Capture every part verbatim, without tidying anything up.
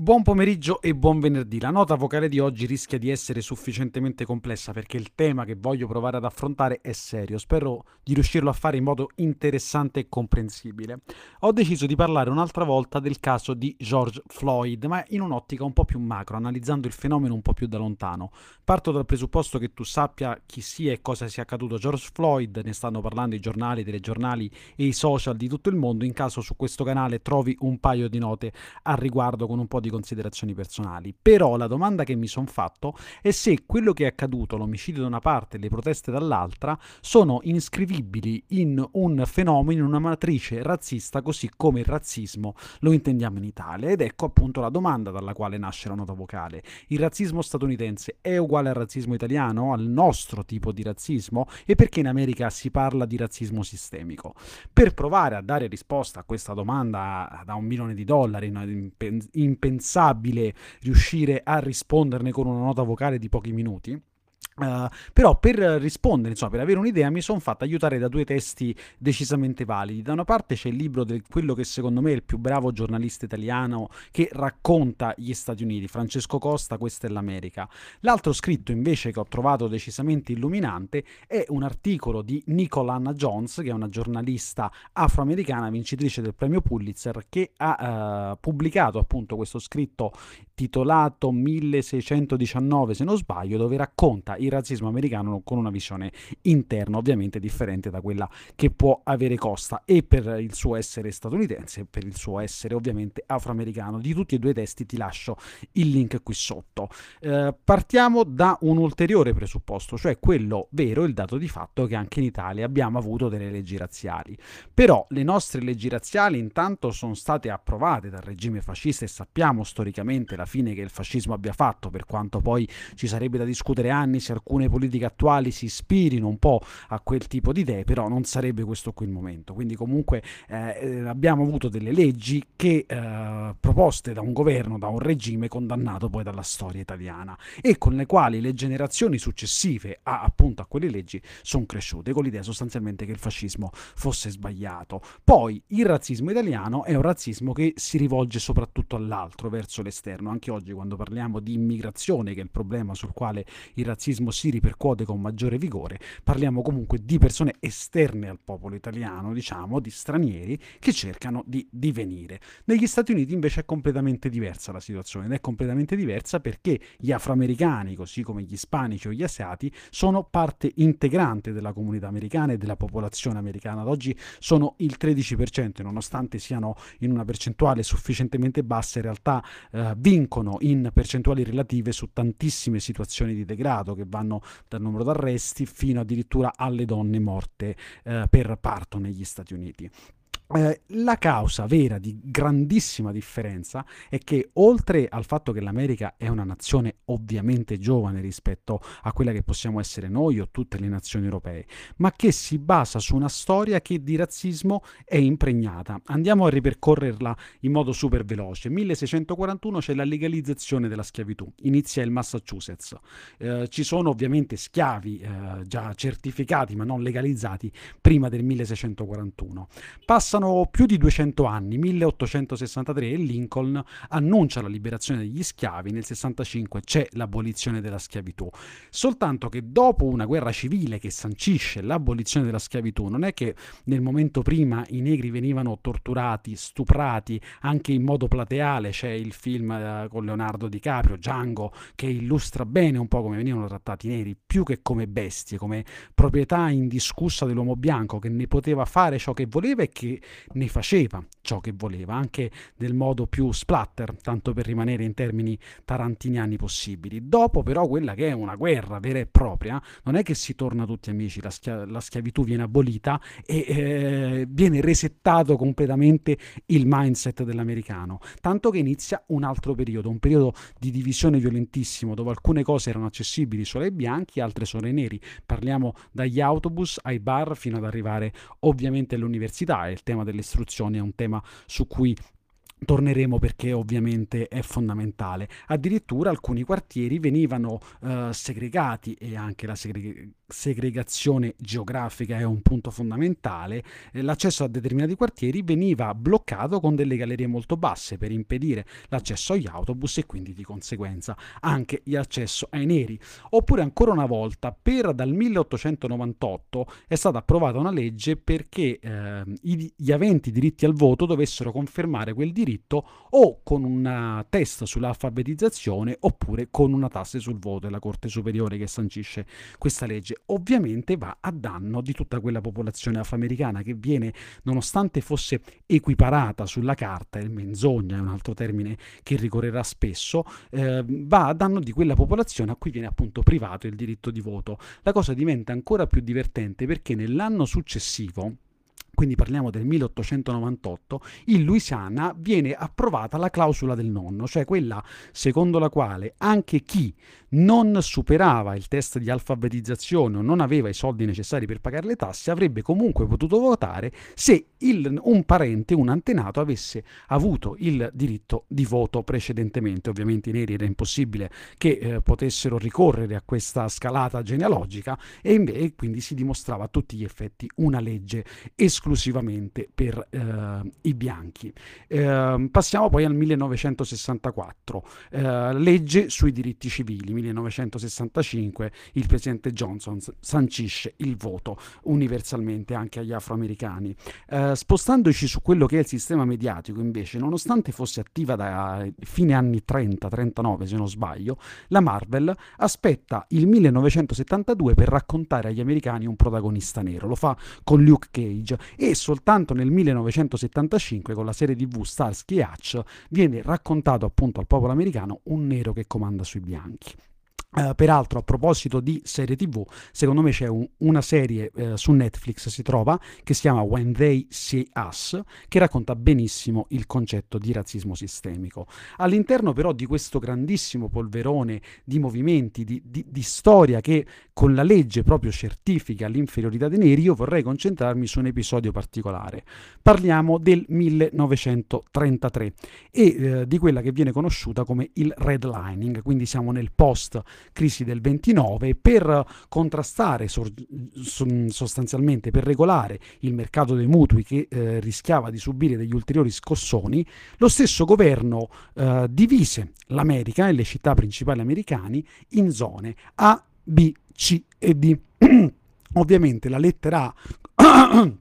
Buon pomeriggio e buon venerdì. La nota vocale di oggi rischia di essere sufficientemente complessa perché il tema che voglio provare ad affrontare è serio. Spero di riuscirlo a fare in modo interessante e comprensibile. Ho deciso di parlare un'altra volta del caso di George Floyd, ma in un'ottica un po' più macro, analizzando il fenomeno un po' più da lontano. Parto dal presupposto che tu sappia chi sia e cosa sia accaduto a George Floyd, ne stanno parlando i giornali, i telegiornali e i social di tutto il mondo. In caso su questo canale trovi un paio di note al riguardo con un po' di considerazioni personali. Però la domanda che mi sono fatto è se quello che è accaduto, l'omicidio da una parte e le proteste dall'altra, sono inscrivibili in un fenomeno, in una matrice razzista, così come il razzismo lo intendiamo in Italia. Ed ecco appunto la domanda dalla quale nasce la nota vocale. Il razzismo statunitense è uguale al razzismo italiano, al nostro tipo di razzismo? E perché in America si parla di razzismo sistemico? Per provare a dare risposta a questa domanda da un milione di dollari, impensabile riuscire a risponderne con una nota vocale di pochi minuti. Uh, però per rispondere, insomma, per avere un'idea, mi sono fatta aiutare da due testi decisamente validi. Da una parte c'è il libro di quello che secondo me è il più bravo giornalista italiano che racconta gli Stati Uniti, Francesco Costa, Questa è l'America. L'altro scritto invece, che ho trovato decisamente illuminante, è un articolo di Nikole Hannah-Jones, che è una giornalista afroamericana vincitrice del premio Pulitzer, che ha uh, pubblicato appunto questo scritto titolato milleseicentodiciannove, se non sbaglio, dove racconta il razzismo americano con una visione interna ovviamente differente da quella che può avere Costa, e per il suo essere statunitense e per il suo essere ovviamente afroamericano. Di tutti e due i testi ti lascio il link qui sotto. Eh, partiamo da un ulteriore presupposto, cioè quello vero, il dato di fatto che anche in Italia abbiamo avuto delle leggi razziali. Però le nostre leggi razziali intanto sono state approvate dal regime fascista, e sappiamo storicamente la fine che il fascismo abbia fatto, per quanto poi ci sarebbe da discutere anni se alcune politiche attuali si ispirino un po' a quel tipo di idee, però non sarebbe questo qui il momento. Quindi comunque eh, abbiamo avuto delle leggi che eh, proposte da un governo, da un regime condannato poi dalla storia italiana, e con le quali le generazioni successive a, appunto a quelle leggi sono cresciute con l'idea sostanzialmente che il fascismo fosse sbagliato. Poi il razzismo italiano è un razzismo che si rivolge soprattutto all'altro, verso l'esterno. Anche oggi, quando parliamo di immigrazione, che è il problema sul quale il razzismo si ripercuote con maggiore vigore, parliamo comunque di persone esterne al popolo italiano, diciamo, di stranieri che cercano di divenire. Negli Stati Uniti invece è completamente diversa la situazione, ed è completamente diversa perché gli afroamericani, così come gli ispanici o gli asiati, sono parte integrante della comunità americana e della popolazione americana. Ad oggi sono il tredici per cento, nonostante siano in una percentuale sufficientemente bassa, in realtà eh, vincono in percentuali relative su tantissime situazioni di degrado, che vanno dal numero d'arresti fino addirittura alle donne morte eh, per parto negli Stati Uniti. Eh, la causa vera di grandissima differenza è che, oltre al fatto che l'America è una nazione ovviamente giovane rispetto a quella che possiamo essere noi o tutte le nazioni europee, ma che si basa su una storia che di razzismo è impregnata. Andiamo a ripercorrerla in modo super veloce. milleseicentoquarantuno c'è la legalizzazione della schiavitù, inizia il Massachusetts. Eh, ci sono ovviamente schiavi eh, già certificati ma non legalizzati prima del milleseicentoquarantuno. Passa più di duecento anni, milleottocentosessantatré, e Lincoln annuncia la liberazione degli schiavi. Nel sessantacinque c'è l'abolizione della schiavitù. Soltanto che dopo una guerra civile che sancisce l'abolizione della schiavitù, non è che nel momento prima i negri venivano torturati, stuprati anche in modo plateale. C'è il film eh, con Leonardo DiCaprio, Django, che illustra bene un po' come venivano trattati i neri, più che come bestie, come proprietà indiscussa dell'uomo bianco, che ne poteva fare ciò che voleva e che ne faceva ciò che voleva, anche nel modo più splatter, tanto per rimanere in termini tarantiniani possibili. Dopo però quella che è una guerra vera e propria, non è che si torna tutti amici, la, schia- la schiavitù viene abolita e eh, viene resettato completamente il mindset dell'americano, tanto che inizia un altro periodo, un periodo di divisione violentissimo, dove alcune cose erano accessibili solo ai bianchi, altre solo ai neri. Parliamo dagli autobus ai bar, fino ad arrivare ovviamente all'università. Il tema dell'istruzione è un tema su cui torneremo perché ovviamente è fondamentale. Addirittura alcuni quartieri venivano eh, segregati, e anche la segre- segregazione geografica è un punto fondamentale. Eh, l'accesso a determinati quartieri veniva bloccato con delle gallerie molto basse per impedire l'accesso agli autobus e quindi di conseguenza anche l'accesso ai neri. Oppure ancora una volta, per dal milleottocentonovantotto è stata approvata una legge perché eh, i, gli aventi diritti al voto dovessero confermare quel diritto o con una testa sull'alfabetizzazione oppure con una tassa sul voto. È la Corte Superiore che sancisce questa legge. Ovviamente va a danno di tutta quella popolazione afroamericana che viene, nonostante fosse equiparata sulla carta, e menzogna è un altro termine che ricorrerà spesso, eh, va a danno di quella popolazione a cui viene appunto privato il diritto di voto. La cosa diventa ancora più divertente perché nell'anno successivo, quindi parliamo del milleottocentonovantotto, in Louisiana viene approvata la clausola del nonno, cioè quella secondo la quale anche chi non superava il test di alfabetizzazione o non aveva i soldi necessari per pagare le tasse avrebbe comunque potuto votare se il, un parente, un antenato, avesse avuto il diritto di voto precedentemente. Ovviamente i neri era impossibile che eh, potessero ricorrere a questa scalata genealogica e invece quindi si dimostrava a tutti gli effetti una legge esclusiva esclusivamente per eh, i bianchi. Eh, passiamo poi al millenovecentosessantaquattro, eh, legge sui diritti civili. millenovecentosessantacinque il presidente Johnson sancisce il voto universalmente anche agli afroamericani. Eh, spostandoci su quello che è il sistema mediatico invece, nonostante fosse attiva da fine anni trenta trentanove se non sbaglio, la Marvel aspetta il millenovecentosettantadue per raccontare agli americani un protagonista nero. Lo fa con Luke Cage e soltanto nel millenovecentosettantacinque con la serie tivù Starsky e Hutch viene raccontato appunto al popolo americano un nero che comanda sui bianchi. Uh, peraltro, a proposito di serie tivù, secondo me c'è un, una serie uh, su Netflix, si trova, che si chiama When They See Us, che racconta benissimo il concetto di razzismo sistemico. All'interno però di questo grandissimo polverone di movimenti, di, di, di storia che con la legge proprio certifica l'inferiorità dei neri, io vorrei concentrarmi su un episodio particolare. Parliamo del millenovecentotrentatré e uh, di quella che viene conosciuta come il redlining, quindi siamo nel post crisi del ventinove. Per contrastare sor- sostanzialmente per regolare il mercato dei mutui che eh, rischiava di subire degli ulteriori scossoni, lo stesso governo eh, divise l'America e le città principali americane in zone A, B, C e D. Ovviamente la lettera A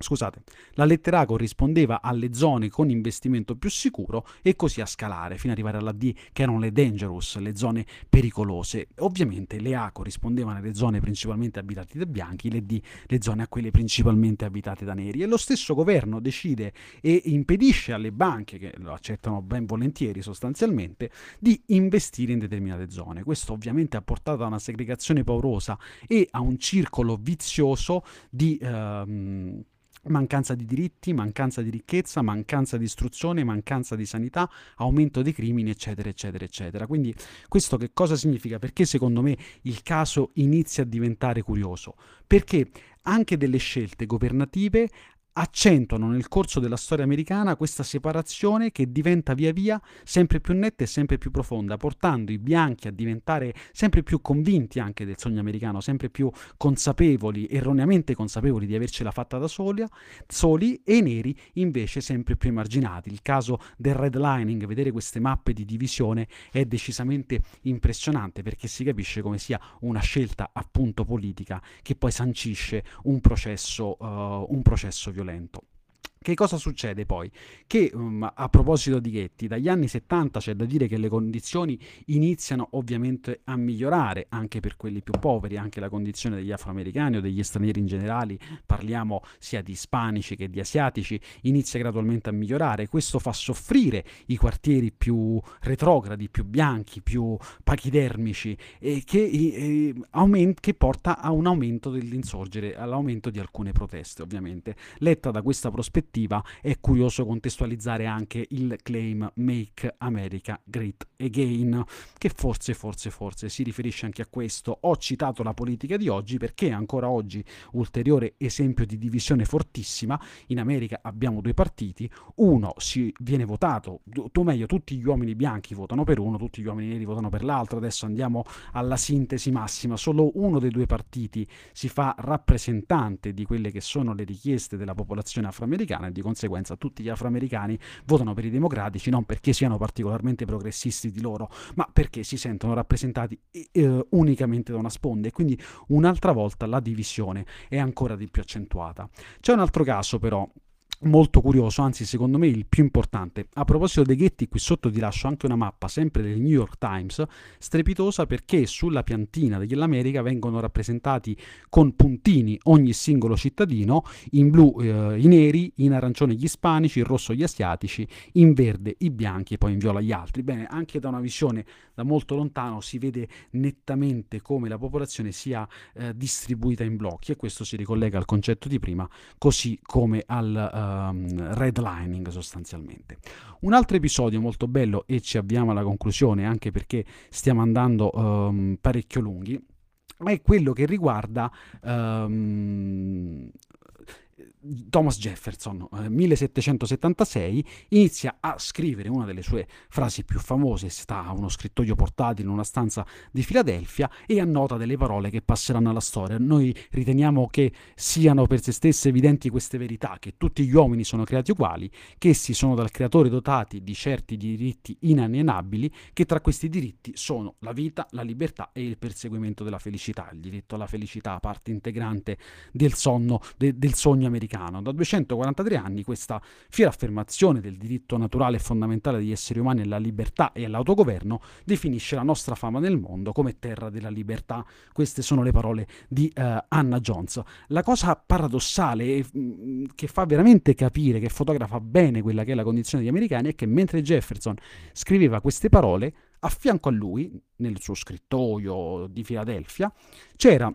Scusate, la lettera A corrispondeva alle zone con investimento più sicuro e così a scalare fino ad arrivare alla D, che erano le dangerous, le zone pericolose. Ovviamente le A corrispondevano alle zone principalmente abitate da bianchi, le D le zone a quelle principalmente abitate da neri. E lo stesso governo decide e impedisce alle banche, che lo accettano ben volentieri sostanzialmente, di investire in determinate zone. Questo ovviamente ha portato a una segregazione paurosa e a un circolo vizioso di ehm, mancanza di diritti, mancanza di ricchezza, mancanza di istruzione, mancanza di sanità, aumento dei crimini, eccetera, eccetera, eccetera. Quindi questo che cosa significa? Perché secondo me il caso inizia a diventare curioso? Perché anche delle scelte governative accentuano nel corso della storia americana questa separazione che diventa via via sempre più netta e sempre più profonda, portando i bianchi a diventare sempre più convinti anche del sogno americano, sempre più consapevoli, erroneamente consapevoli di avercela fatta da soli, soli e i neri invece sempre più emarginati. Il caso del redlining, vedere queste mappe di divisione è decisamente impressionante perché si capisce come sia una scelta appunto politica che poi sancisce un processo, uh, un processo violento. Che cosa succede poi? Che um, a proposito di ghetti, dagli anni settanta c'è da dire che le condizioni iniziano ovviamente a migliorare anche per quelli più poveri, anche la condizione degli afroamericani o degli stranieri in generale, parliamo sia di ispanici che di asiatici, inizia gradualmente a migliorare. Questo fa soffrire i quartieri più retrogradi, più bianchi, più pachidermici e che, e, aument- che porta a un aumento dell'insorgere, all'aumento di alcune proteste ovviamente. Letta da questa prospettiva prospettiva è curioso contestualizzare anche il claim Make America Great Again, che forse, forse, forse si riferisce anche a questo. Ho citato la politica di oggi perché ancora oggi ulteriore esempio di divisione fortissima. In America abbiamo due partiti, uno si viene votato, o meglio tutti gli uomini bianchi votano per uno, tutti gli uomini neri votano per l'altro. Adesso andiamo alla sintesi massima, solo uno dei due partiti si fa rappresentante di quelle che sono le richieste della popolazione afroamericana e di conseguenza tutti gli afroamericani votano per i democratici, non perché siano particolarmente progressisti di loro, ma perché si sentono rappresentati eh, unicamente da una sponda, e quindi un'altra volta la divisione è ancora di più accentuata. C'è un altro caso però molto curioso, anzi secondo me il più importante. A proposito dei ghetti, qui sotto vi lascio anche una mappa sempre del New York Times, strepitosa perché sulla piantina dell'America vengono rappresentati con puntini ogni singolo cittadino, in blu eh, i neri, in arancione gli ispanici, in rosso gli asiatici, in verde i bianchi e poi in viola gli altri. Bene, anche da una visione da molto lontano si vede nettamente come la popolazione sia eh, distribuita in blocchi, e questo si ricollega al concetto di prima, così come al eh, redlining sostanzialmente. Un altro episodio molto bello, e ci avviamo alla conclusione anche perché stiamo andando um, parecchio lunghi, ma è quello che riguarda um, Thomas Jefferson. Millesettecentosettantasei inizia a scrivere una delle sue frasi più famose, sta a uno scrittoio portatile in una stanza di Filadelfia e annota delle parole che passeranno alla storia. Noi riteniamo che siano per se stesse evidenti queste verità, che tutti gli uomini sono creati uguali, che essi sono dal creatore dotati di certi diritti inalienabili, che tra questi diritti sono la vita, la libertà e il perseguimento della felicità. Il diritto alla felicità, parte integrante del sonno, de, del sogno americano. Da duecentoquarantatré anni questa fiera affermazione del diritto naturale e fondamentale degli esseri umani alla libertà e all'autogoverno definisce la nostra fama nel mondo come terra della libertà. Queste sono le parole di uh, Hannah-Jones. La cosa paradossale e, mh, che fa veramente capire, che fotografa bene quella che è la condizione degli americani, è che mentre Jefferson scriveva queste parole, a fianco a lui, nel suo scrittoio di Filadelfia, c'era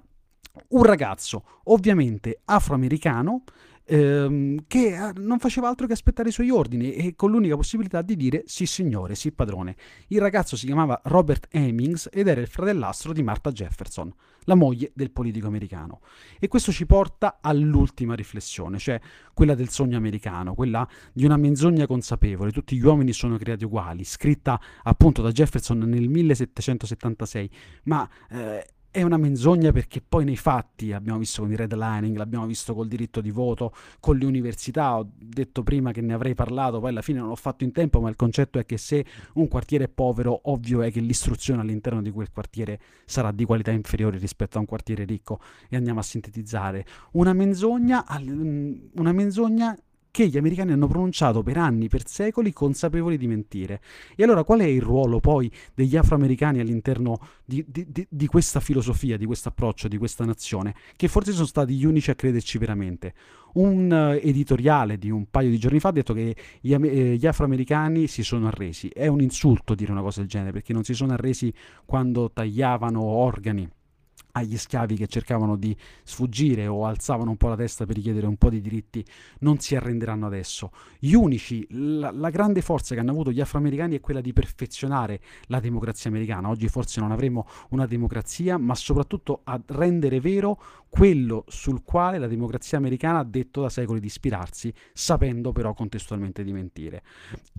un ragazzo ovviamente afroamericano ehm, che non faceva altro che aspettare i suoi ordini e con l'unica possibilità di dire sì signore, sì padrone. Il ragazzo si chiamava Robert Hemings ed era il fratellastro di Martha Jefferson, la moglie del politico americano. E questo ci porta all'ultima riflessione, cioè quella del sogno americano, quella di una menzogna consapevole, tutti gli uomini sono creati uguali, scritta appunto da Jefferson nel millesettecentosettantasei, ma eh, è una menzogna perché poi nei fatti abbiamo visto con il redlining, l'abbiamo visto col diritto di voto, con le università. Ho detto prima che ne avrei parlato, poi alla fine non l'ho fatto in tempo, ma il concetto è che se un quartiere è povero, ovvio è che l'istruzione all'interno di quel quartiere sarà di qualità inferiore rispetto a un quartiere ricco. E andiamo a sintetizzare una menzogna, una menzogna che gli americani hanno pronunciato per anni, per secoli, consapevoli di mentire. E allora qual è il ruolo poi degli afroamericani all'interno di, di, di, di questa filosofia, di questo approccio, di questa nazione, che forse sono stati gli unici a crederci veramente? Un uh, editoriale di un paio di giorni fa ha detto che gli, eh, gli afroamericani si sono arresi. È un insulto dire una cosa del genere, perché non si sono arresi quando tagliavano organi agli schiavi che cercavano di sfuggire o alzavano un po' la testa per richiedere un po' di diritti. Non si arrenderanno adesso. Gli unici, la, la grande forza che hanno avuto gli afroamericani è quella di perfezionare la democrazia americana. Oggi forse non avremo una democrazia, ma soprattutto a rendere vero quello sul quale la democrazia americana ha detto da secoli di ispirarsi, sapendo però contestualmente di mentire.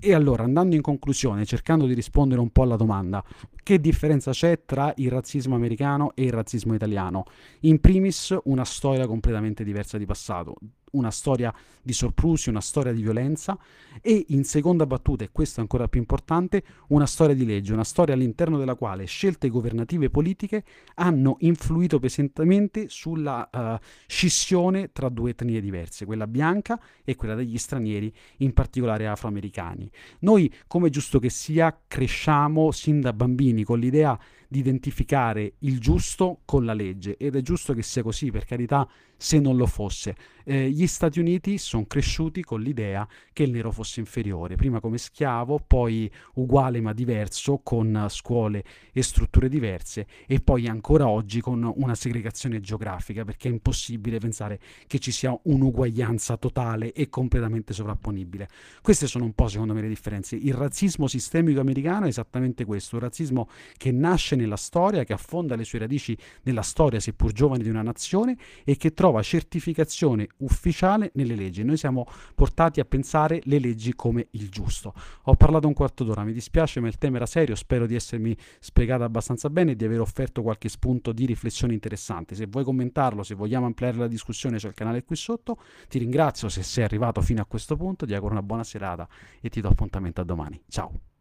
E allora, andando in conclusione, cercando di rispondere un po' alla domanda, che differenza c'è tra il razzismo americano e il razzismo italiano? In primis, una storia completamente diversa di passato, una storia di soprusi, una storia di violenza, e in seconda battuta, e questo è ancora più importante, una storia di legge, una storia all'interno della quale scelte governative e politiche hanno influito pesantemente sulla uh, scissione tra due etnie diverse, quella bianca e quella degli stranieri, in particolare afroamericani. Noi, come giusto che sia, cresciamo sin da bambini con l'idea di identificare il giusto con la legge, ed è giusto che sia così, per carità, se non lo fosse. eh, gli Stati Uniti sono cresciuti con l'idea che il nero fosse inferiore, prima come schiavo, poi uguale ma diverso, con scuole e strutture diverse, e poi ancora oggi con una segregazione geografica, perché è impossibile pensare che ci sia un'uguaglianza totale e completamente sovrapponibile. Queste sono un po', secondo me, le differenze. Il razzismo sistemico americano è esattamente questo, un razzismo che nasce nella storia, che affonda le sue radici nella storia, seppur giovane, di una nazione, e che trova certificazione ufficiale nelle leggi. Noi siamo portati a pensare le leggi come il giusto. Ho parlato un quarto d'ora, mi dispiace, ma il tema era serio, spero di essermi spiegato abbastanza bene e di aver offerto qualche spunto di riflessione interessante. Se vuoi commentarlo, se vogliamo ampliare la discussione, c'è il canale qui sotto. Ti ringrazio se sei arrivato fino a questo punto, ti auguro una buona serata e ti do appuntamento a domani. Ciao!